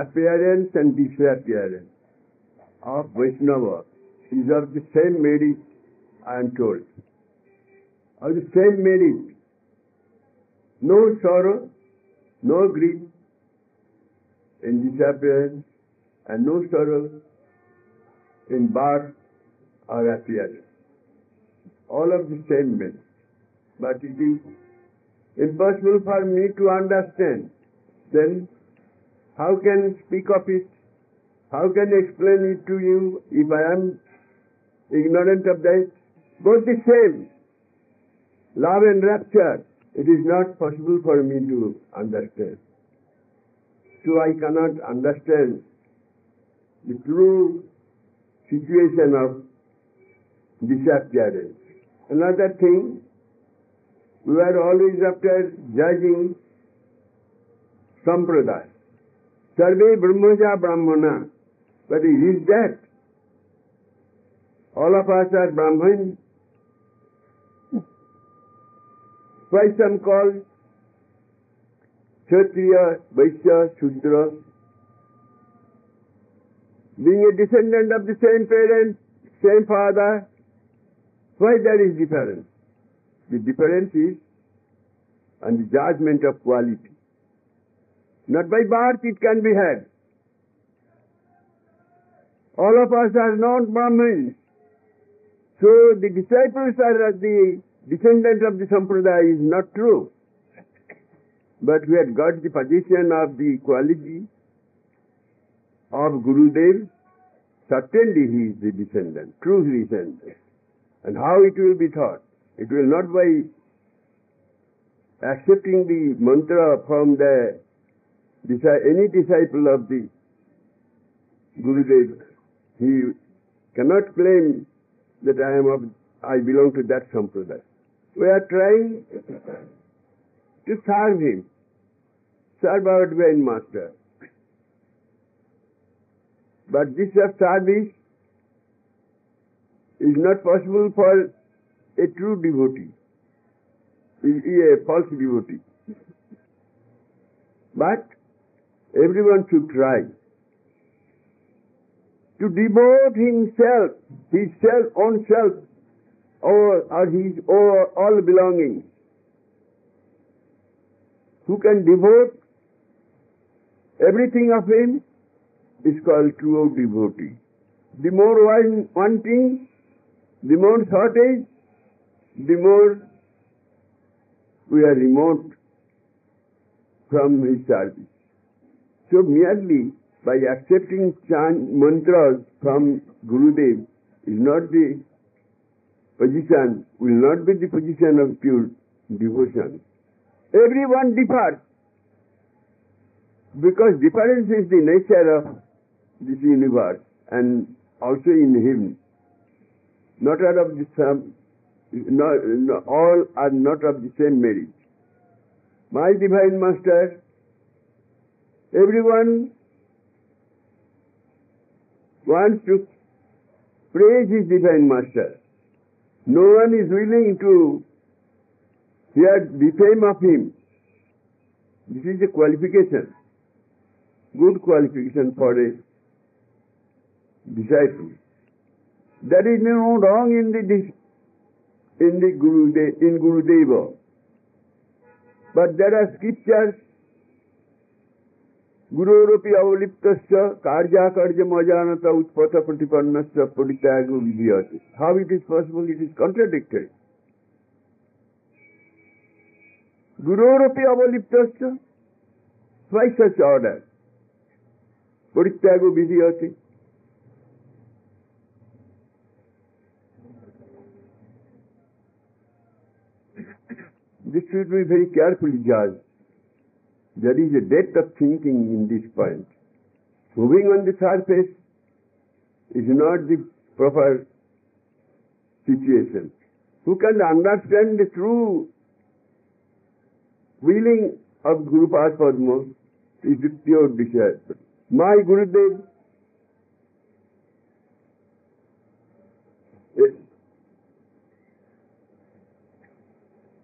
appearance and disappearance of Vaishnava is of the same merit, I am told. Of the same merit. No sorrow, no grief in disappearance, and no sorrow in birth or appearance. All of the same merit. But it is impossible for me to understand. Then how can I speak of it? How can I explain it to you if I am ignorant of that? Both the same. Love and rapture, it is not possible for me to understand. So I cannot understand the true situation of disappearance. Another thing, we are always after judging Sampradaya. Sarve Brahmaja Brahmana. But it is that. All of us are Brahmin. Why some call Kshatriya, Vaishya, Shudra, being a descendant of the same parent, same father, why there is difference? The difference is on the judgment of quality. Not by birth it can be had. All of us are not Brahmins. So the disciples are the descendants of the Sampradaya is not true. But we had got the position of the quality of Gurudev. Certainly he is the descendant, true descendant. And how it will be taught? It will not by accepting the mantra from the any disciple of the Gurudev. He cannot claim that I belong to that Sampradaya. We are trying to serve him, serve our divine master. But this service is not possible for a true devotee, a false devotee. But everyone should try to devote himself, his own self, or his all belongings. Who can devote everything of him is called true devotee. The more one wanting, the more shortage, the more we are remote from his service. So merely by accepting chant mantras from Gurudev is not the position, will not be the position of pure devotion. Everyone differs because difference is the nature of this universe and also in him. Not all of the same, all are not of the same merit. My divine master, everyone wants to praise his divine master. No one is willing to hear the fame of him. This is a qualification, good qualification for a disciple. There is no wrong in Gurudeva. But there are scriptures, Gururupi avaliptasya karja karja majanata utpata pratipannasya pudityago vidhyate. How it is possible? It is contradictory. Gururupi avaliptasya, why such order? Pudityago vidhyate. This should be very carefully judged. There is a depth of thinking in this point. Moving on the surface is not the proper situation. Who can understand the true willing of Guru Padma is the pure disciple. My Gurudev,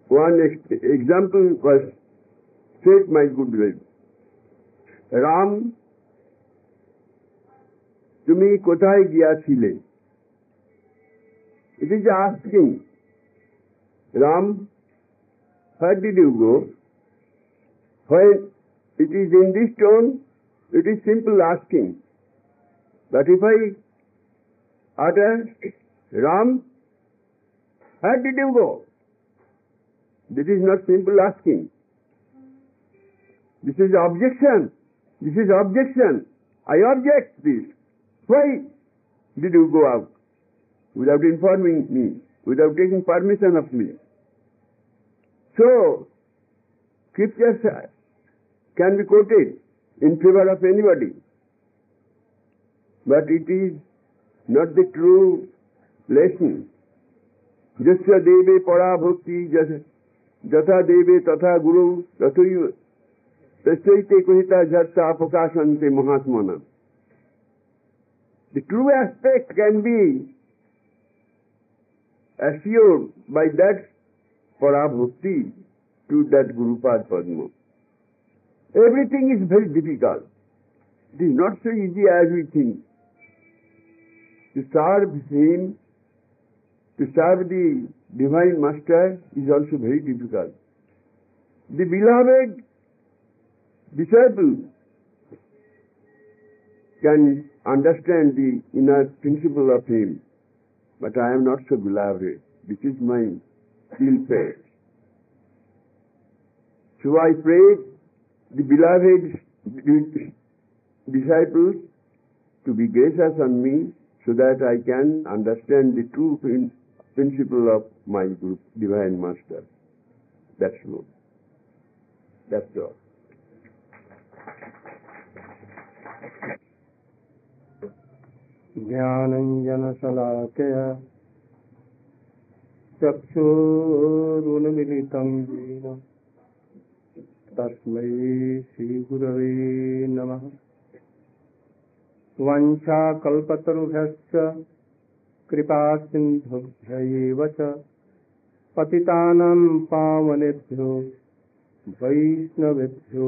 one example was, take my Gurudev. Ram তুমি কোথায় গিয়েছিলে? It is asking, Ram, where did you go? When it is in this tone, it is simple asking. But if I utter, Ram, where did you go? This is not simple asking. This is objection. This is objection. I object this. Why did you go out without informing me, without taking permission of me? So, scriptures can be quoted in favor of anybody, but it is not the true lesson. Jasya deve para bhakti jatha deve tatha guru tatuyu tasyate kuhita jatha apakashante mahasmana. The true aspect can be assured by that para bhakti to that Guru Pad Padma. Everything is very difficult. It is not so easy as we think. To serve him, to serve the Divine Master is also very difficult. The beloved disciple can understand the inner principle of him, but I am not so beloved. This is my still faith. So I pray the beloved disciples to be gracious on me so that I can understand the true principle of my group, Divine Master. That's all. That's all. Jnananjana salakaya chakshurunamilitam jena tasmai Shri Gurave Namaha. Vancha kalpatarubhyascha कृपासिन्धुभ्यैवच पतितानां पावनेभ्यो वैष्णवेभ्यो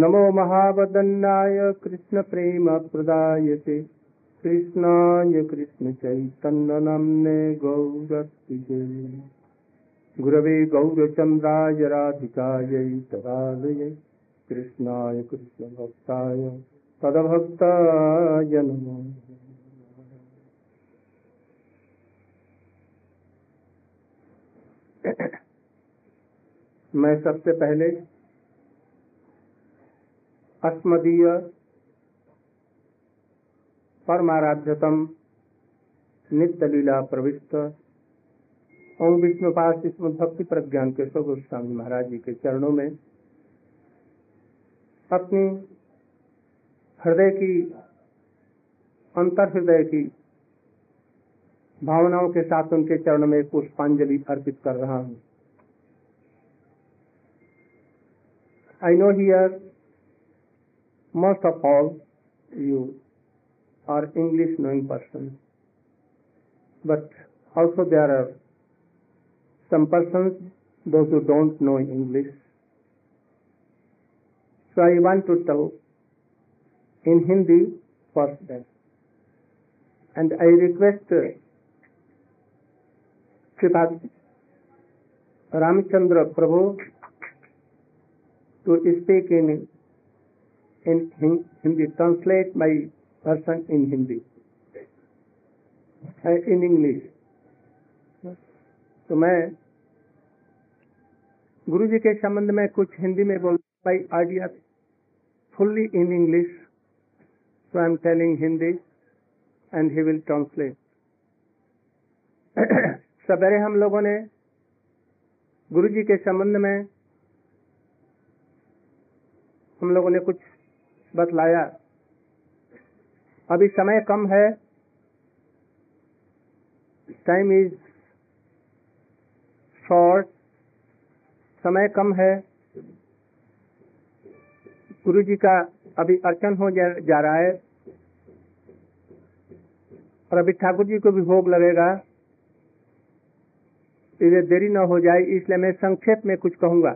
नमो महावदन्नाय कृष्णप्रेमप्रदायते कृष्णाय कृष्णचैतन्य नाम्ने गौरस्ते गुरवे गौरचन्द्राय राधिकायै तदालये कृष्णाय कृष्णभक्ताय तदभक्ताय नमो। मैं सबसे पहले अस्मदीय परमाराध्यतम नित्य लीला प्रविष्ट ओम विष्णुपास इसमें भक्ति प्रज्ञान केशव गोस्वामी महाराज जी के चरणों में अपनी हृदय की अंतर हृदय की भावनाओं के साथ उनके चरण में पुष्पांजलि अर्पित कर रहा हूँ। I know here most of all you are English knowing persons, but also there are some persons, those who don't know English. So I want to tell in Hindi first then, and I request Srimad Ramachandra Prabhu to speak in Hindi, translate my person in Hindi, in English। तो मैं गुरुजी के संबंध में कुछ हिंदी में बोल पाई idea fully in English, so I am telling Hindi and he will translate. सवेरे हम लोगों ने गुरुजी के संबंध में हम लोगों ने कुछ बतलाया। अभी समय कम है, टाइम इज शॉर्ट, समय कम है। गुरुजी का अभी अर्चन हो जा रहा है और अभी ठाकुर जी को भी भोग लगेगा, इधर देरी न हो जाए इसलिए मैं संक्षेप में कुछ कहूंगा।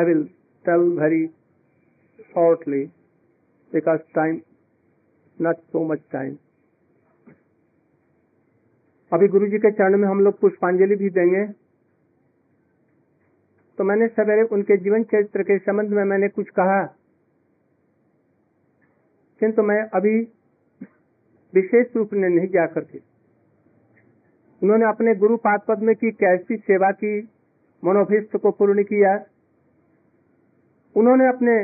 I will tell very shortly because time, not so much time. अभी गुरु जी के चरण में हम लोग पुष्पांजलि भी देंगे। तो मैंने सवेरे उनके जीवन चरित्र के संबंध में मैंने कुछ कहा, किंतु मैं अभी विशेष रूप में नहीं जा करके उन्होंने अपने गुरु पादपद्म में की कैसी सेवा की, मनोभीष्ट को पूर्ण किया। उन्होंने अपने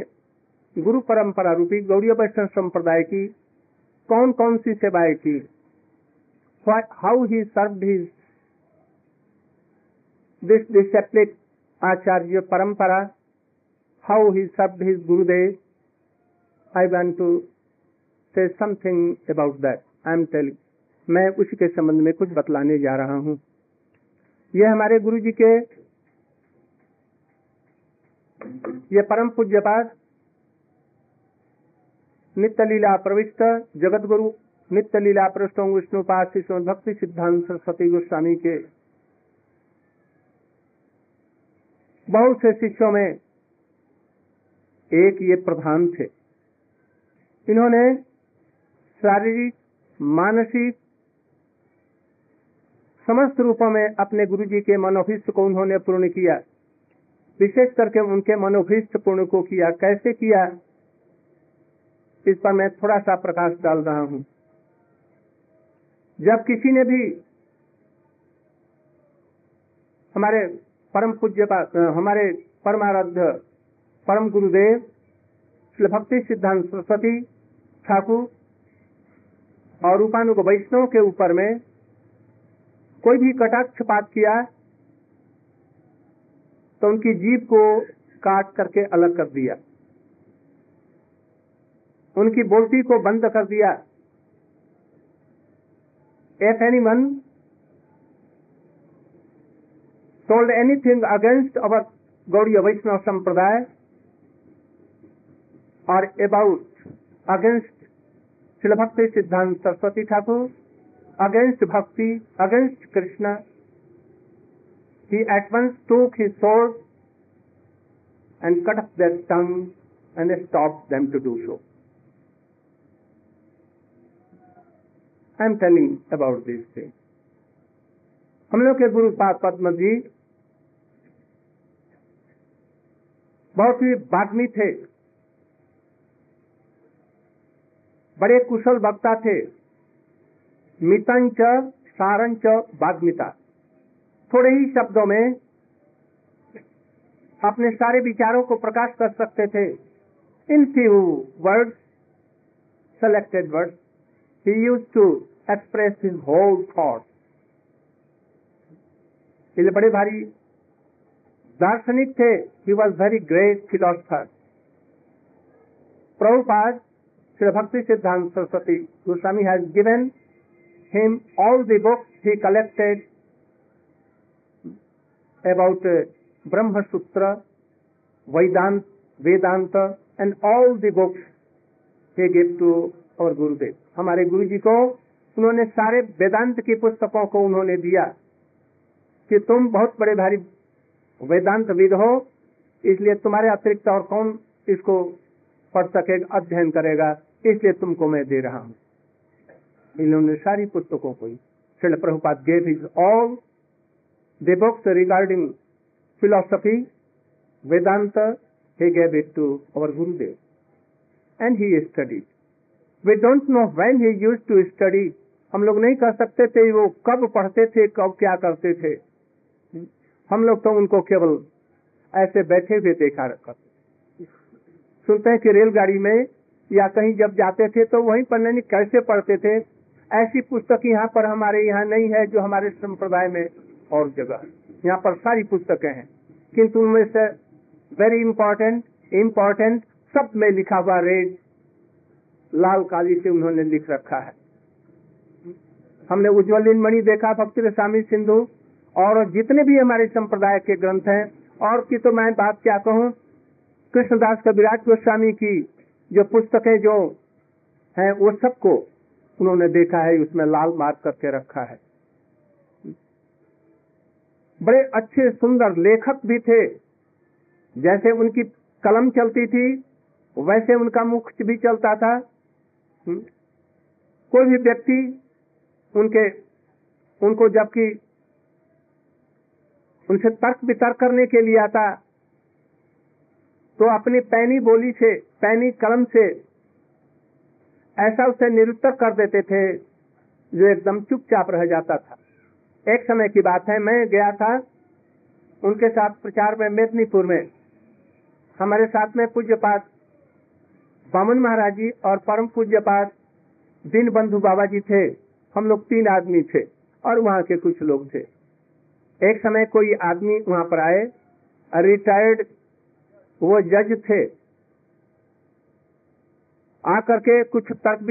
गुरु परंपरा रूपी गौड़ीय वैष्णव संप्रदाय की कौन कौन सी सेवाएं की, how he served his this discipline आचार्य परंपरा, हाउ ही सर्व्ड हिज गुरुदेव, I want to say something about that. I am telling. मैं उसी के संबंध में कुछ बतलाने जा रहा हूँ। यह हमारे गुरु जी के ये परम पूज्यपाद नित्य लीला प्रविष्ट जगत गुरु नित्य लीला प्रविष्ट विष्णुपाद भक्ति सिद्धांत सरस्वती गोस्वामी के बहुत से शिष्यों में एक ये प्रधान थे। इन्होंने शारीरिक, मानसिक, समस्त रूपों में अपने गुरुजी के मनोभीष्ट को उन्होंने पूर्ण किया। विशेष करके उनके मनोभीष्ट पूर्ण को किया, कैसे किया इस पर मैं थोड़ा सा प्रकाश डाल रहा हूं। जब किसी ने भी हमारे परम पूज्य हमारे परमाराध्य परम गुरुदेव श्री भक्ति सिद्धांत सरस्वती ठाकुर और उपानुग वैष्णव के ऊपर में कोई भी कटाक्षपात किया तो उनकी जीभ को काट करके अलग कर दिया, उनकी बोलती को बंद कर दिया। If anyone told anything against our Gaudiya Vaishnava sampradaya और about against Shri Bhakti Siddhanta Saraswati Thakur, against bhakti, against Krishna, he at once took his sword and cut off their tongue and stopped them to do so. I am telling about this thing. हम लोग के गुरु पद्म जी बहुत ही बाग्मी थे, बड़े कुशल वक्ता थे। मितंच सारंच वाग्मिता, थोड़े ही शब्दों में अपने सारे विचारों को प्रकाश कर सकते थे। In few words, selected words, he used to express his whole thoughts. ये बड़े भारी दार्शनिक थे, he was very great philosopher. Prabhupada Sri Bhakti Siddhanta Saraswati Goswami has given him all the books he collected about Brahma Sutra, Vedanta and all the books he gave to our Gurudev. हमारे गुरु जी को उन्होंने सारे वेदांत की पुस्तकों को उन्होंने दिया कि तुम बहुत बड़े भारी वेदांत विद हो, इसलिए तुम्हारे अतिरिक्त और कौन इसको पढ़ सकेगा, अध्ययन करेगा, इसलिए तुमको मैं दे रहा हूं। इन्होंने सारी पुस्तकों को Srila Prabhupada gave his all the books regarding philosophy, Vedanta, he gave it to our Gurudev and he studied. We don't know when he used to study. हम लोग नहीं कह सकते थे वो कब पढ़ते थे, कब क्या करते थे। हम लोग तो उनको केवल ऐसे बैठे हुए देखा रखा, सुनते हैं कि रेलगाड़ी में या कहीं जब जाते थे तो वहीं पर नहीं कैसे पढ़ते थे। ऐसी पुस्तक यहाँ पर हमारे यहाँ नहीं है जो हमारे संप्रदाय में और जगह यहाँ पर सारी पुस्तकें हैं, किंतु उनमें से वेरी इम्पोर्टेंट सब में लिखा हुआ रेड लाल काली से उन्होंने लिख रखा है। हमने उज्ज्वल मणि देखा, भक्ति स्वामी सिंधु और जितने भी हमारे संप्रदाय के ग्रंथ हैं। और की तो मैं बात क्या कहूँ, कृष्णदास कविराज गोस्वामी की जो पुस्तकें जो हैं वो सबको उन्होंने देखा है, उसमें लाल मार्क करके रखा है। बड़े अच्छे सुंदर लेखक भी थे, जैसे उनकी कलम चलती थी वैसे उनका मुख भी चलता था। कोई भी व्यक्ति उनको जबकि उनसे तर्क वितर्क करने के लिए आता तो अपनी पैनी बोली से, पैनी कलम से ऐसा उसे निरुत्तर कर देते थे जो एकदम चुपचाप रह जाता था। एक समय की बात है, मैं गया था उनके साथ प्रचार में मेदिनीपुर में। हमारे साथ में पूज्यपाद बामन महाराज जी और परम पूज्यपाद दीन बंधु बाबा जी थे। हम लोग 3 आदमी थे और वहाँ के कुछ लोग थे। एक समय कोई आदमी वहाँ पर आए, रिटायर्ड वो जज थे। आकर के कुछ तर्क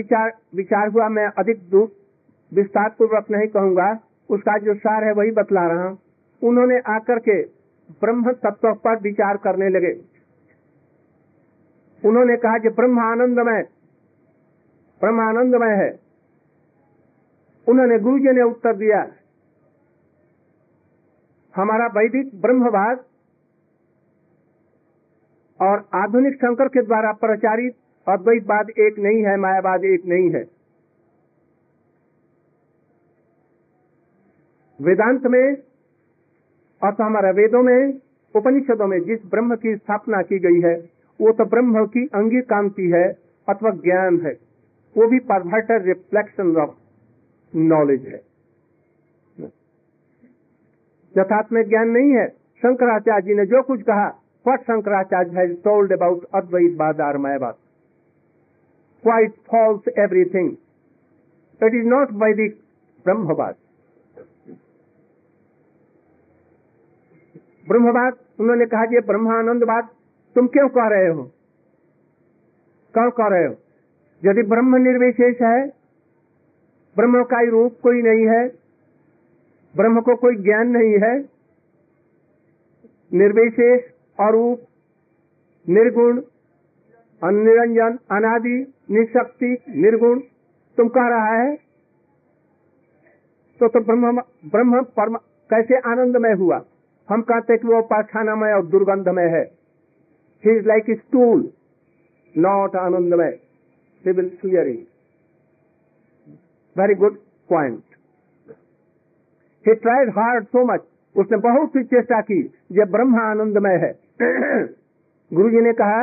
विचार हुआ। मैं अधिक दूर विस्तार पूर्वक नहीं कहूंगा, उसका जो सार है वही बतला रहा हूँ। उन्होंने आकर के ब्रह्म तत्व पर विचार करने लगे। उन्होंने कहा कि ब्रह्म आनंदमय है। उन्होंने गुरुजी ने उत्तर दिया, हमारा वैदिक ब्रह्मवाद और आधुनिक शंकर के द्वारा प्रचारित अद्वैतवाद एक नहीं है, मायावाद एक नहीं है। वेदांत में और हमारा वेदों में, उपनिषदों में जिस ब्रह्म की स्थापना की गई है वो तो ब्रह्म की अंगी कांति है अथवा ज्ञान है, वो भी परवर्टेड रिफ्लेक्शन ऑफ नॉलेज है, यथार्थ में ज्ञान नहीं है। शंकराचार्य जी ने जो कुछ कहा, what Shankaracharya has told about अद्वैत वाद और मायावाद, quite false everything. It is not Vedic ब्रह्मवाद। ब्रह्मवाद उन्होंने कहा कि ब्रह्मानंदवाद तुम क्यों कह रहे हो, क्यों कह रहे हो? यदि ब्रह्म निर्विशेष है, ब्रह्म का रूप कोई नहीं है, ब्रह्म को कोई ज्ञान नहीं है, निर्विशेष अरूप निर्गुण निरंजन अनादि निशक्ति निर्गुण तुम कह रहा है, तो ब्रह्म परम कैसे आनंदमय हुआ? हम कहते कि वो पाषाणमय और दुर्गंधमय है। He is like stool, not आनंदमय। Civil theory, very good point. He tried hard so much, उसने बहुत ही चेष्टा की। ये ब्रह्म आनंदमय है। गुरु जी ने कहा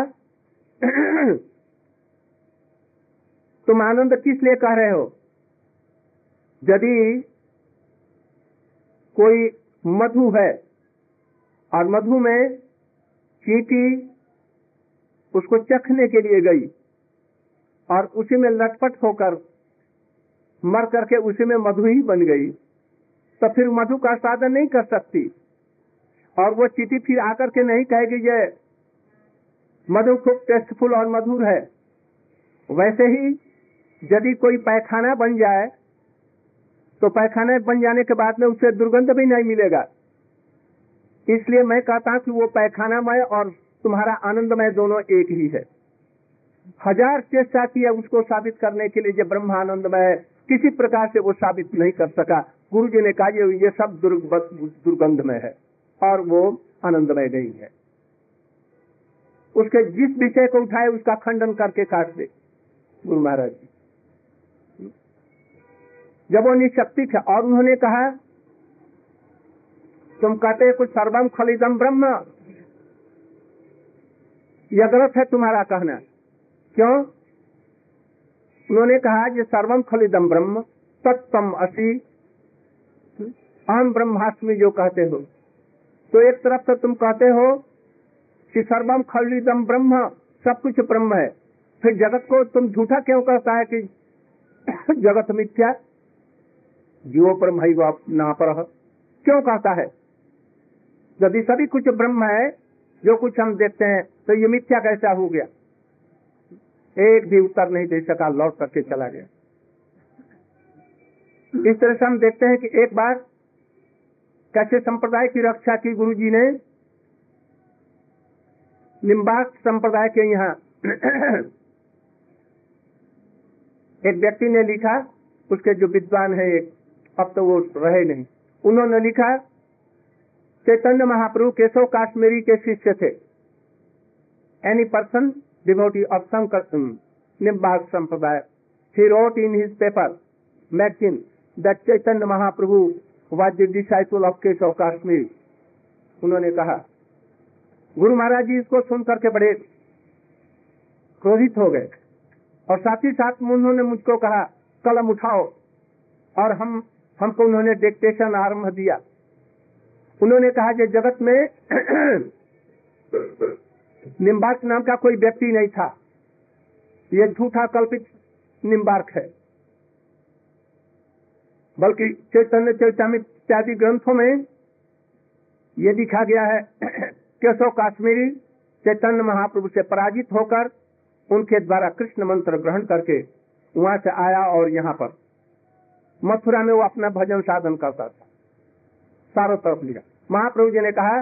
तुम आनंद किस लिए कह रहे हो? यदि कोई मधु है और मधु में चींटी उसको चखने के लिए गई और उसी में लटपट होकर मर करके उसी में मधु ही बन गई, तो फिर मधु का साधन नहीं कर सकती। और वो चींटी फिर आकर के नहीं कहेगी ये मधु खूब टेस्टफुल और मधुर है। वैसे ही यदि कोई पैखाना बन जाए तो पैखाना बन जाने के बाद में उसे दुर्गंध भी नहीं मिलेगा। इसलिए मैं कहता हूँ कि वो पैखानामय और तुम्हारा आनंदमय दोनों एक ही है। हजार चेष्टा किया उसको साबित करने के लिए जब ब्रह्म आनंदमय है, किसी प्रकार से वो साबित नहीं कर सका। गुरु जी ने कहा ये सब दुर्गंधमय है और वो आनंदमय नहीं है। उसके जिस विषय को उठाए उसका खंडन करके काट दे। गुरु महाराज जी जब वो निशक्ति था और उन्होंने कहा तुम कहते कुछ सर्वम खलिदम ब्रह्म, यह गलत है तुम्हारा कहना। क्यों? उन्होंने कहा कि सर्वम खलिदम ब्रह्म तत्त्वम असि, अहम ब्रह्मास्मि जो कहते हो, तो एक तरफ से तुम कहते हो कि सर्वम खलिदम ब्रह्म, सब कुछ ब्रह्म है, फिर जगत को तुम झूठा क्यों कहता है कि जगत मिथ्या, जीवो परमैव नापरः क्यों कहता है? यदि सभी कुछ ब्रह्म है, जो कुछ हम देखते हैं, तो ये मिथ्या कैसा हो गया? एक भी उत्तर नहीं दे सका, लौट करके चला गया। इस तरह से हम देखते हैं कि एक बार कैसे संप्रदाय की रक्षा की गुरुजी ने। निम्बार्क संप्रदाय के यहाँ एक व्यक्ति ने लिखा, उसके जो विद्वान है अब तो वो रहे नहीं, उन्होंने लिखा चैतन्य महाप्रभु केशव काश्मीरी के शिष्य थे। Any person devotee of Nimbarka Sampradaya. He wrote in his paper, magazine, that Chaitanya Mahaprabhu was the disciple of Kesava Kashmiri. उन्होंने कहा, गुरु महाराज जी इसको सुन करके बड़े क्रोधित हो गए और साथ ही साथ उन्होंने मुझको कहा कलम उठाओ, और हमको उन्होंने डिक्टेशन आरंभ दिया। उन्होंने कहा कि जगत में निम्बार्क नाम का कोई व्यक्ति नहीं था, ये झूठा कल्पित निम्बार्क है, बल्कि चैतन्य चरितामृत इत्यादि ग्रंथों में ये दिखा गया है केशव काश्मीरी चैतन्य महाप्रभु से पराजित होकर उनके द्वारा कृष्ण मंत्र ग्रहण करके वहां से आया और यहाँ पर मथुरा में वो अपना भजन साधन करता था, चारों तरफ लिया। महाप्रभु जी ने कहा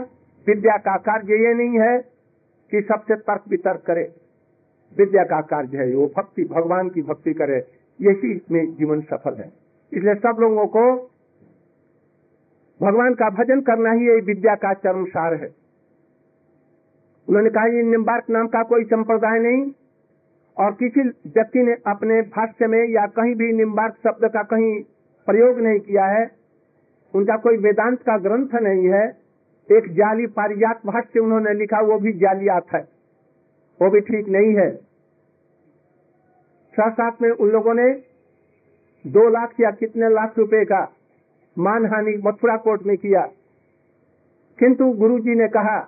विद्या का कार्य ये नहीं है कि सबसे तर्क वितर्क करे, विद्या का कार्य है वो भक्ति, भगवान की भक्ति करे, यही इसमें जीवन सफल है। इसलिए सब लोगों को भगवान का भजन करना ही ये विद्या का चरम सार है। उन्होंने कहा ये निम्बार्क नाम का कोई संप्रदाय नहीं, और किसी व्यक्ति ने अपने भाष्य में या कहीं भी निम्बार्क शब्द का कहीं प्रयोग नहीं किया है, उनका कोई वेदांत का ग्रंथ नहीं है। एक जाली पारिजात भाष्य उन्होंने लिखा, वो भी जालियात है, वो भी ठीक नहीं है। साथ में उन लोगों ने 2 लाख या कितने लाख रुपए का मानहानि मथुरा कोर्ट में किया, किंतु गुरुजी ने कहा,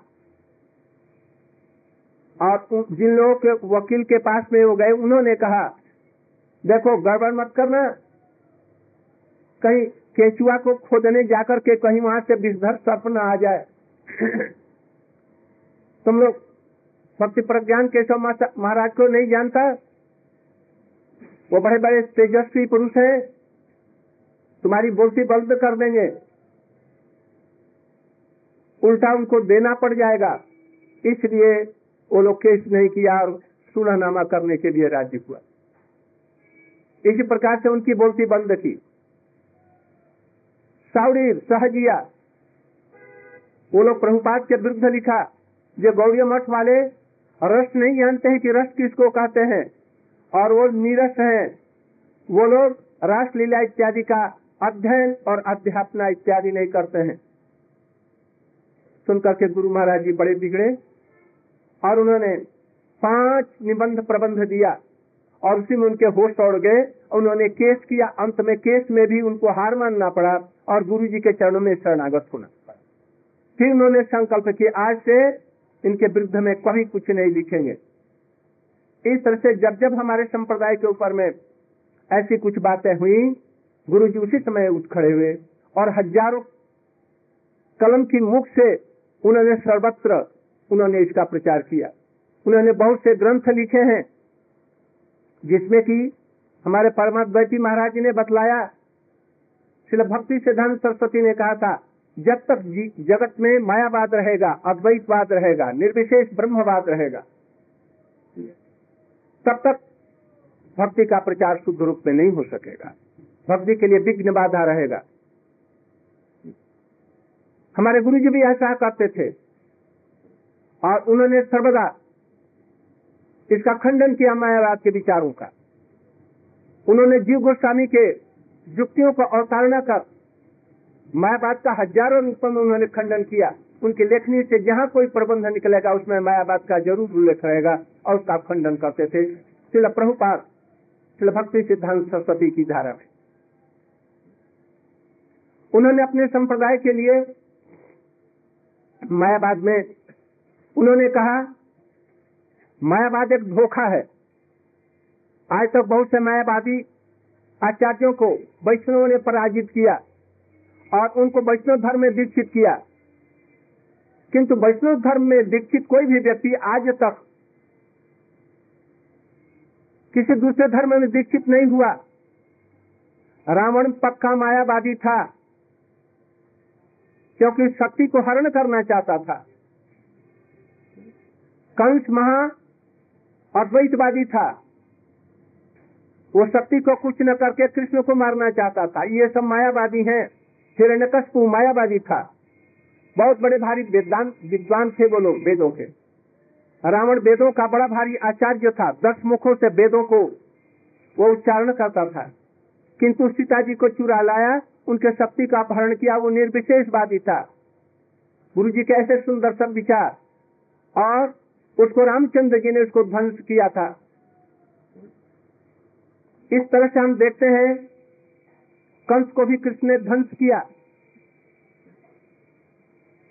और जिन लोगों के वकील के पास में वो गए उन्होंने कहा देखो गड़बड़ मत करना, कहीं केचुआ को खोदने जाकर के कहीं वहां से विषधर सर्प न आ जाए। तुम लोग भक्ति प्रज्ञान केशव महाराज को नहीं जानता? वो बड़े बड़े तेजस्वी पुरुष हैं, तुम्हारी बोलती बंद कर देंगे, उल्टा उनको देना पड़ जाएगा। इसलिए वो लोग केस नहीं किया और सुलहनामा करने के लिए राजी हुआ। इसी प्रकार से उनकी बोलती बंद की। सावरीर सहजिया, वो लोग प्रभुपाद के विरुद्ध लिखा। जो गौड़ीय मठ वाले रस नहीं जानते हैं कि रस किसको कहते हैं, और वो नीरस हैं। वो लोग रास लीला इत्यादि का अध्ययन और अध्यापना इत्यादि नहीं करते हैं। सुनकर के गुरु महाराज जी बड़े बिगड़े और उन्होंने 5 निबंध प्रबंध दिया, और उसी में उनके होश उड़ गए। उन्होंने केस किया, अंत में केस में भी उनको हार मानना पड़ा और गुरुजी के चरणों में शरणागत होना पड़ा। फिर उन्होंने संकल्प किया आज से इनके विरुद्ध में कभी कुछ नहीं लिखेंगे। इस तरह से जब जब हमारे संप्रदाय के ऊपर में ऐसी कुछ बातें हुई, गुरुजी उसी समय उठ खड़े हुए और हजारों कलम की मुख से उन्होंने सर्वत्र उन्होंने इसका प्रचार किया। उन्होंने बहुत से ग्रंथ लिखे हैं, जिसमें कि हमारे परमाद्वैती महाराज जी ने बतलाया। श्रील भक्ति सिद्धांत सरस्वती ने कहा था जब तक जगत में मायावाद रहेगा, अद्वैतवाद रहेगा, निर्विशेष ब्रह्मवाद रहेगा, तब तक भक्ति का प्रचार शुद्ध रूप में नहीं हो सकेगा। भक्ति के लिए विघ्न बाधा रहेगा। हमारे गुरु जी भी ऐसा करते थे और उन्होंने सर्वदा इसका खंडन किया मायावाद के विचारों का। उन्होंने जीव गोस्वामी के युक्तियों को अवतारणा कर मायावाद का हजारों निबंध उन्होंने खंडन किया। उनकी लेखनी से जहाँ कोई प्रबंध निकलेगा उसमें मायावाद का जरूर उल्लेख रहेगा और उसका खंडन करते थे। श्रील प्रभुपाद श्रील भक्ति सिद्धांत सरस्वती की धारा में उन्होंने अपने संप्रदाय के लिए मायावाद में उन्होंने कहा मायावाद एक धोखा है। आज तक बहुत से मायावादी आचार्यों को वैष्णवों ने पराजित किया और उनको वैष्णव धर्म में दीक्षित किया, किंतु वैष्णव धर्म में दीक्षित कोई भी व्यक्ति आज तक किसी दूसरे धर्म में दीक्षित नहीं हुआ। रावण पक्का मायावादी था, क्योंकि शक्ति को हरण करना चाहता था। कंस महा अद्वैतवादी था, वो शक्ति को कुछ न करके कृष्ण को मारना चाहता था। ये सब मायावादी हैं। हिरण्यकश्यप मायावादी था, बहुत बड़े भारी विद्वान थे वो लोग वेदों के। रावण वेदों का बड़ा भारी आचार्य था, 10 मुखों से वेदों को वो उच्चारण करता था, किंतु सीताजी को चुरा लाया, उनके शक्ति का अपहरण किया। वो निर्विशेषवादी था। गुरु जी के ऐसे सुंदर सब विचार, और उसको रामचंद्र जी ने उसको ध्वंस किया था। इस तरह से हम देखते हैं कंस को भी कृष्ण ने ध्वंस किया।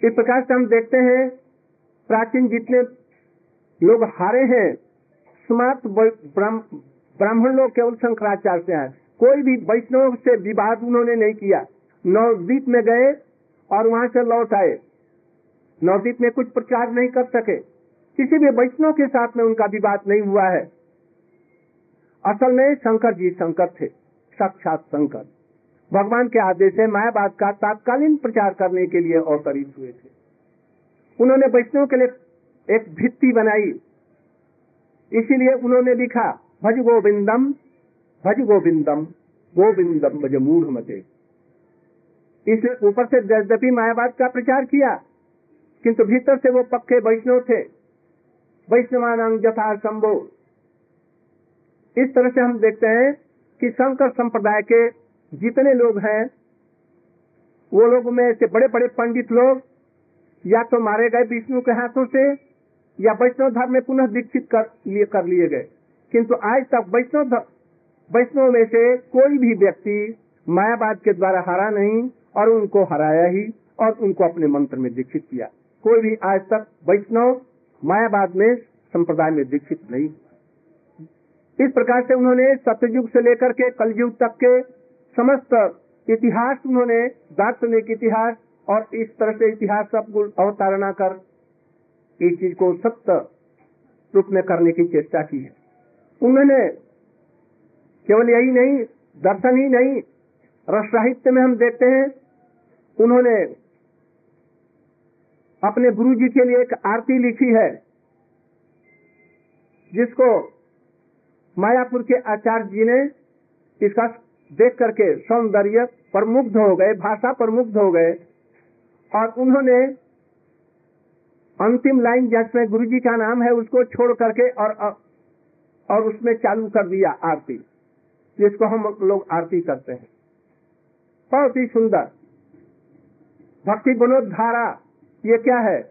इस प्रकार से हम देखते हैं प्राचीन जितने लोग हारे हैं, स्मार्ट ब्राह्मण लोग केवल शंकराचार्य से हैं। कोई भी वैष्णव से विवाद उन्होंने नहीं किया। नवद्वीप में गए और वहां से लौट आए। नवद्वीप में कुछ प्रचार नहीं कर सके, किसी भी वैष्णव के साथ में उनका विवाद नहीं हुआ है। असल में शंकर जी शंकर थे, साक्षात शंकर। भगवान के आदेश से मायावाद का तात्कालीन प्रचार करने के लिए अवतरित हुए थे। उन्होंने वैष्णव के लिए एक भित्ति बनाई, इसीलिए उन्होंने लिखा भज गोविंदम गोविंदम भज मूढ़ मते। इसलिए ऊपर से यद्यपि मायावाद का प्रचार किया, किंतु भीतर से वो पक्के वैष्णव थे। वैष्णवानां यथा संभो। इस तरह से हम देखते हैं कि शंकर संप्रदाय के जितने लोग हैं, वो लोग में से बड़े बड़े पंडित लोग या तो मारे गए विष्णु के हाथों से, या वैष्णव धर्म में पुनः दीक्षित कर लिए गए। किंतु आज तक वैष्णव में से कोई भी व्यक्ति मायावाद के द्वारा हरा नहीं, और उनको हराया ही, और उनको अपने मंत्र में दीक्षित किया। कोई भी आज तक वैष्णव मायावाद में संप्रदाय में दीक्षित नहीं। इस प्रकार से उन्होंने सत्ययुग से लेकर के कलयुग तक के समस्त इतिहास, उन्होंने दार्शनिक इतिहास और इस तरह से इतिहास सब अवतारणा कर इस चीज को सत्य रूप में करने की चेष्टा की है। उन्होंने केवल यही नहीं, दर्शन ही नहीं, रस साहित्य में हम देखते हैं उन्होंने अपने गुरु जी के लिए एक आरती लिखी है, जिसको मायापुर के आचार्य जी ने इसका देख करके सौंदर्य पर मुग्ध हो गए, भाषा पर मुग्ध हो गए, और उन्होंने अंतिम लाइन जिसमें गुरु जी का नाम है उसको छोड़ करके और उसमें चालू कर दिया आरती, जिसको हम लोग आरती करते हैं। बहुत ही सुंदर भक्ति विनोद धारा। ये क्या है?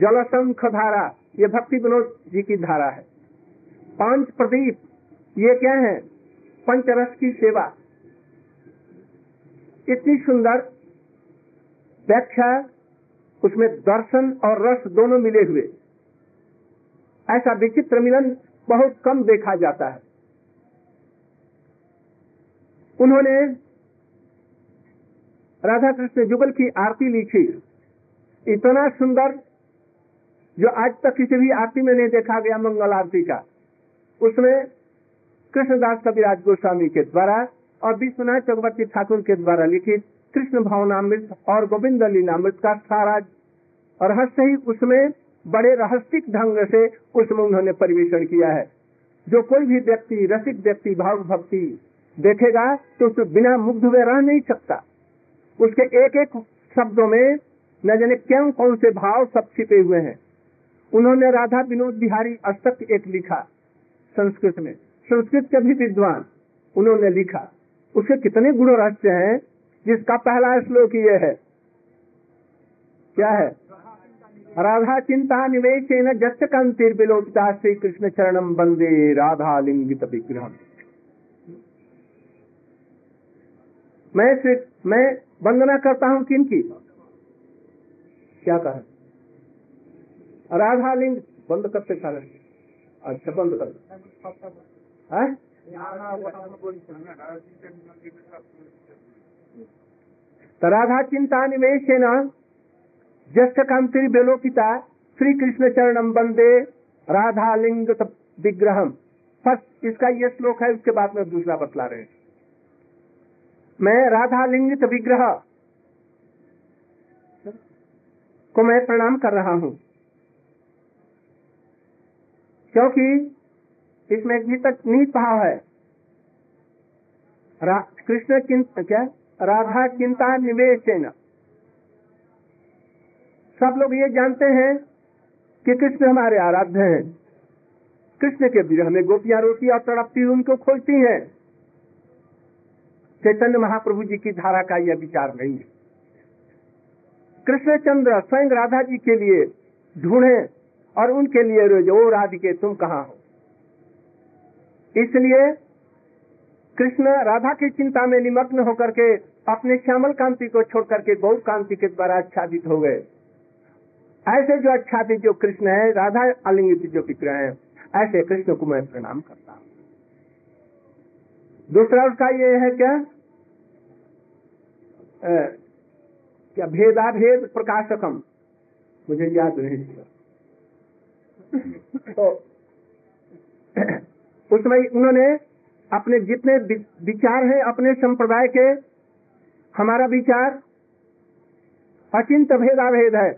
जलसंख धारा। ये भक्ति विनोद जी की धारा है। पांच प्रदीप, ये क्या है? पंचरस की सेवा। इतनी सुंदर व्याख्या, उसमें दर्शन और रस दोनों मिले हुए। ऐसा विचित्र मिलन बहुत कम देखा जाता है। उन्होंने राधा कृष्ण जुगल की आरती लिखी, इतना सुंदर जो आज तक किसी भी आरती में नहीं देखा गया, मंगल आरती का। उसमें कृष्णदास कविराज गोस्वामी के द्वारा और विश्वनाथ चक्रवर्ती ठाकुर के द्वारा लिखित कृष्ण भावनामृत और गोविंद लीलामृत का सारा रहस्य ही उसमें बड़े रहस्यिक ढंग से उसमें उन्होंने परिवेशन किया है। जो कोई भी व्यक्ति, रसिक व्यक्ति, भाव भक्ति देखेगा तो उसको बिना मुग्ध हुए रह नहीं सकता। उसके एक एक शब्दों में न जाने क्यों कौन से भाव सब छिपे हुए हैं। उन्होंने राधा विनोद बिहारी अष्टक एक लिखा, संस्कृत में, संस्कृत के भी विद्वान उन्होंने लिखा। उसके कितने गुण रहस्य हैं, जिसका पहला श्लोक ये है, क्या है? राधा चिंता निवेशेन जस्य कांतिर विलोकिता श्री कृष्ण चरणम वंदे राधा लिंगित विग्रहम। मैं वंदना करता हूँ किनकी? क्या कहा? राधा लिंग। बंद करते कारण, अच्छा बंद कर। राधा चिंता निवेशेन जस्य कांतिर विलोकिता श्री कृष्ण चरणम वंदे राधा लिंगित विग्रहम। फर्स्ट इसका ये श्लोक है, उसके बाद में दूसरा बतला रहे हैं। मैं राधा लिंगित विग्रह को मैं प्रणाम कर रहा हूँ, क्योंकि इसमें एक नीत भाव है। कृष्ण क्या? राधा चिंता निवेशेन। सब लोग ये जानते हैं कि कृष्ण हमारे आराध्य हैं। कृष्ण के विरह में गोपियां रोती और तड़पती हुई उनको खोजती हैं। चैतन्य महाप्रभु जी की धारा का यह विचार नहीं है। कृष्णचंद्र स्वयं राधा जी के लिए ढूंढे और उनके लिए रोज ओ राधिके तुम कहाँ हो। इसलिए कृष्ण राधा की चिंता में निमग्न होकर के अपने श्यामल कांति को छोड़कर के गौर कांति के द्वारा आच्छादित हो गए। ऐसे जो आच्छादित जो कृष्ण है, राधा अलिंगित जो विग्रह है, ऐसे कृष्ण को मैं प्रणाम करता हूँ। दूसरा उसका ये है क्या भेदा भेद प्रकाशकम, मुझे याद नहीं तो उसमें उन्होंने अपने जितने विचार हैं अपने संप्रदाय के, हमारा विचार अचिंत भेदा भेद है।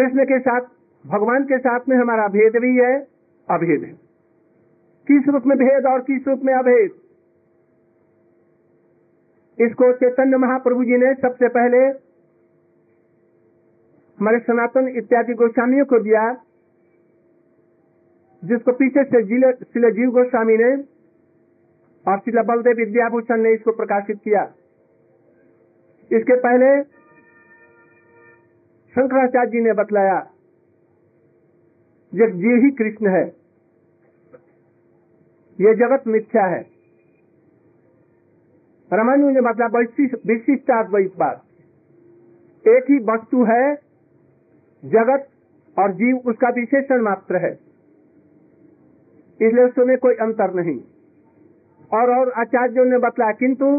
कृष्ण के साथ भगवान के साथ में हमारा भेद भी है, अभेद है। किस रूप में भेद और किस रूप में अभेद, इसको चैतन्य महाप्रभु जी ने सबसे पहले हमारे सनातन इत्यादि गोस्वामियों को दिया, जिसको पीछे से श्रील जीव गोस्वामी ने और श्रील बलदेव विद्याभूषण ने इसको प्रकाशित किया। इसके पहले शंकराचार्य जी ने बतलाया जब जीव ही कृष्ण है, यह जगत मिथ्या है। रामानु ने मतलब विशिष्ट अद्वैत बात, एक ही वस्तु है जगत और जीव उसका विशेषण मात्र है, इसलिए उसमें कोई अंतर नहीं। और आचार्यों ने बतलाया, किंतु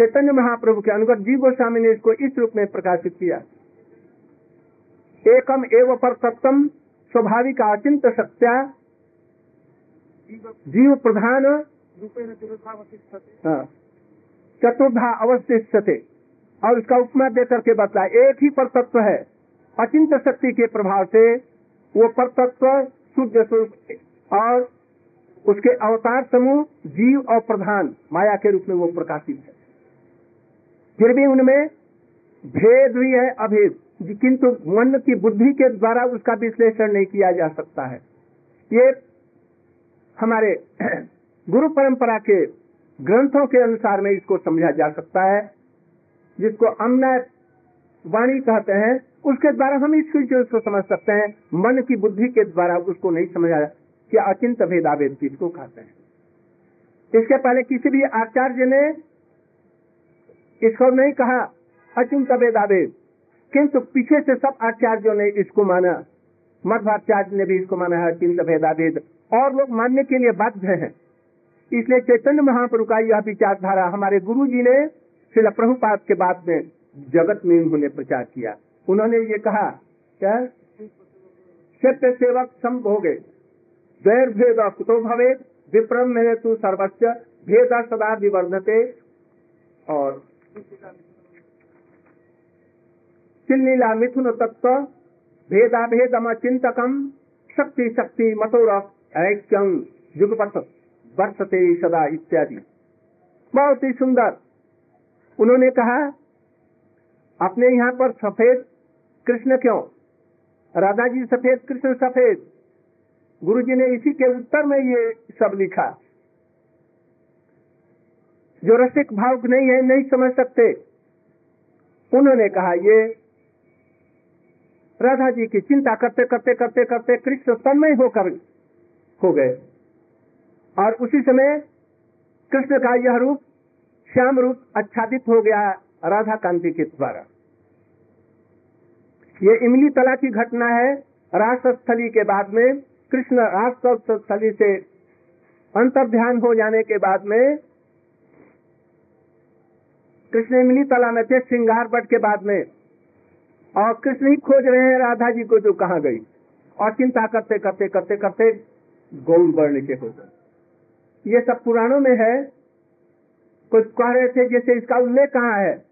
चैतन्य महाप्रभु के अनुगत जीव गोस्वामी ने इसको इस रूप में प्रकाशित किया। एकम एव पर सप्तम स्वाभाविक अचिंत सत्या जीव प्रधान चतुर्धा अवस्थिष्यते, और उसका उपमा देकर के बतलाया एक ही परतत्व है, अचिंत शक्ति के प्रभाव से वो परतत्व सूर्य स्वरूप और उसके अवतार समूह जीव और प्रधान माया के रूप में वो प्रकाशित है। फिर भी उनमें भेद भी है, अभेद, किंतु मन की बुद्धि के द्वारा उसका विश्लेषण नहीं किया जा सकता है। ये हमारे गुरु परंपरा के ग्रंथों के अनुसार में इसको समझा जा सकता है, जिसको अमना वाणी कहते हैं। उसके द्वारा हम इस चीज को समझ सकते हैं, मन की बुद्धि के द्वारा उसको नहीं समझा कि अचिंत भेदाभेद किसको कहते हैं। इसके पहले किसी भी आचार्य ने इसको नहीं कहा अचिंत भेदाभेद, किंतु पीछे से सब आचार्यों ने इसको माना। मध्वाचार्य ने भी इसको माना है अचिंत भेदाभेद, और लोग मानने के लिए बाध्य हैं। इसलिए चैतन्य महाप्रभु का यह विचारधारा हमारे गुरु जी ने श्रील प्रभुपाद के बाद में जगत में उन्होंने प्रचार किया। उन्होंने ये कहा क्या सत्य सेवक संभोगे गैर भेद कुतो भवेद विप्रम में तू सर्वस्य भेद सदा विवर्धते। और चिल्लीला मिथुन तत्व भेदा भेदम चिंतकम शक्ति शक्ति मथुरा ऐक्यं युगपत वर्षते सदा इत्यादि। बहुत ही सुंदर उन्होंने कहा अपने यहाँ पर सफेद कृष्ण क्यों, राधा जी सफेद कृष्ण सफेद। गुरुजी ने इसी के उत्तर में ये सब लिखा। जो रसिक भावुक नहीं है, नहीं समझ सकते, उन्होंने कहा ये राधा जी की चिंता करते करते करते करते कृष्ण तन्मय होकर हो गए, और उसी समय कृष्ण का यह रूप श्याम रूप आच्छादित हो गया राधा कांति के द्वारा। ये इमली तला की घटना है। रासस्थली के बाद में कृष्ण रासस्थली से अंतर्ध्यान हो जाने के बाद में कृष्ण इमली तला में थे श्रृंगार बट के बाद में, और कृष्ण ही खोज रहे हैं राधा जी को जो कहाँ गई, और चिंता करते करते करते करते गौण वर्ण के हो गए। ये सब पुराणों में है। कुछ कह रहे थे जैसे इसका उल्लेख कहाँ है।